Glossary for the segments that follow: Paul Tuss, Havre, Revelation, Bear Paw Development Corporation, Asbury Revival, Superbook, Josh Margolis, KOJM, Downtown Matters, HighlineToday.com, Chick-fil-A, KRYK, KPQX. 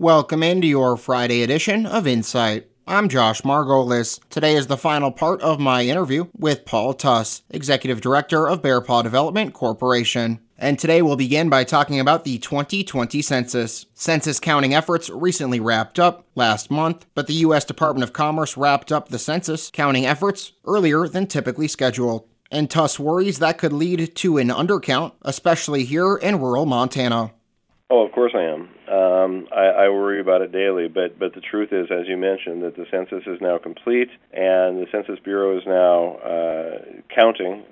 Welcome into your Friday edition of Insight. I'm Josh Margolis. Today is the final part of my interview with Paul Tuss, Executive Director of Bear Paw Development Corporation. And today we'll begin by talking about the 2020 census. Census counting efforts recently wrapped up last month, but the U.S. Department of Commerce wrapped up the census counting efforts earlier than typically scheduled. And Tuss worries that could lead to an undercount, especially here in rural Montana. Oh, of course I am. I worry about it daily, but the truth is, as you mentioned, that the census is now complete, and the Census Bureau is now counting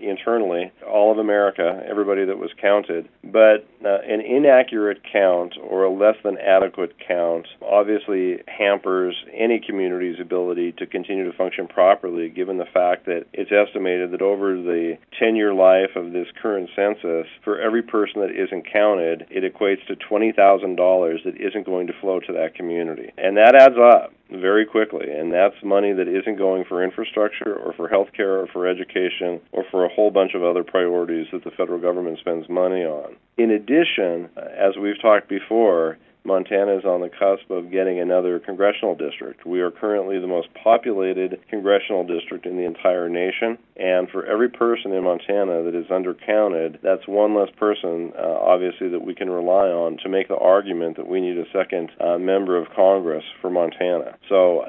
internally all of America, everybody that was counted. But an inaccurate count or a less than adequate count obviously hampers any community's ability to continue to function properly, given the fact that it's estimated that over the 10-year life of this current census, for every person that isn't counted, it equates to $20,000 that isn't going to flow to that community. And that adds up very quickly, and that's money that isn't going for infrastructure or for health care or for education or for a whole bunch of other priorities that the federal government spends money on. In addition, as we've talked before, Montana is on the cusp of getting another congressional district. We are currently the most populated congressional district in the entire nation, and for every person in Montana that is undercounted, that's one less person, obviously, that we can rely on to make the argument that we need a second member of Congress for Montana. So,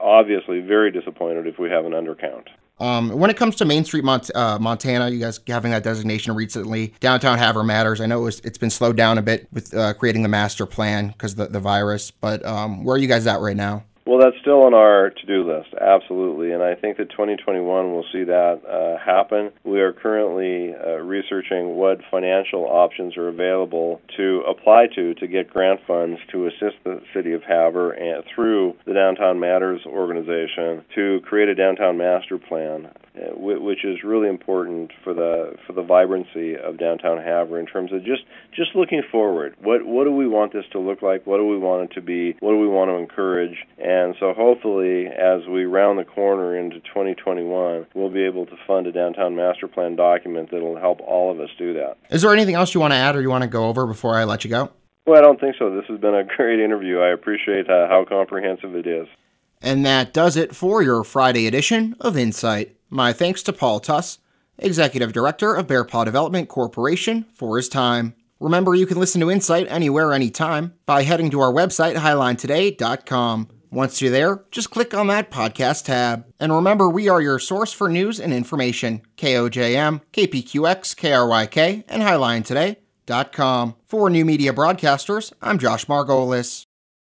obviously, very disappointed if we have an undercount. When it comes to Main Street, Montana, you guys having that designation recently, downtown Havre matters. I know it's been slowed down a bit with creating the master plan because the virus, but where are you guys at right now? Well, that's still on our to-do list, absolutely, and I think that 2021 will see that happen. We are currently researching what financial options are available to apply to get grant funds to assist the City of Havre and through the Downtown Matters organization to create a downtown master plan, which is really important for the vibrancy of downtown Havre in terms of just looking forward. What do we want this to look like? What do we want it to be? What do we want to encourage? And so hopefully, as we round the corner into 2021, we'll be able to fund a downtown master plan document that will help all of us do that. Is there anything else you want to add or you want to go over before I let you go? Well, I don't think so. This has been a great interview. I appreciate how comprehensive it is. And that does it for your Friday edition of Insight. My thanks to Paul Tuss, Executive Director of Bear Paw Development Corporation, for his time. Remember, you can listen to Insight anywhere, anytime by heading to our website, HighlineToday.com. Once you're there, just click on that podcast tab. And remember, we are your source for news and information. KOJM, KPQX, KRYK, and HighlineToday.com. For New Media Broadcasters, I'm Josh Margolis.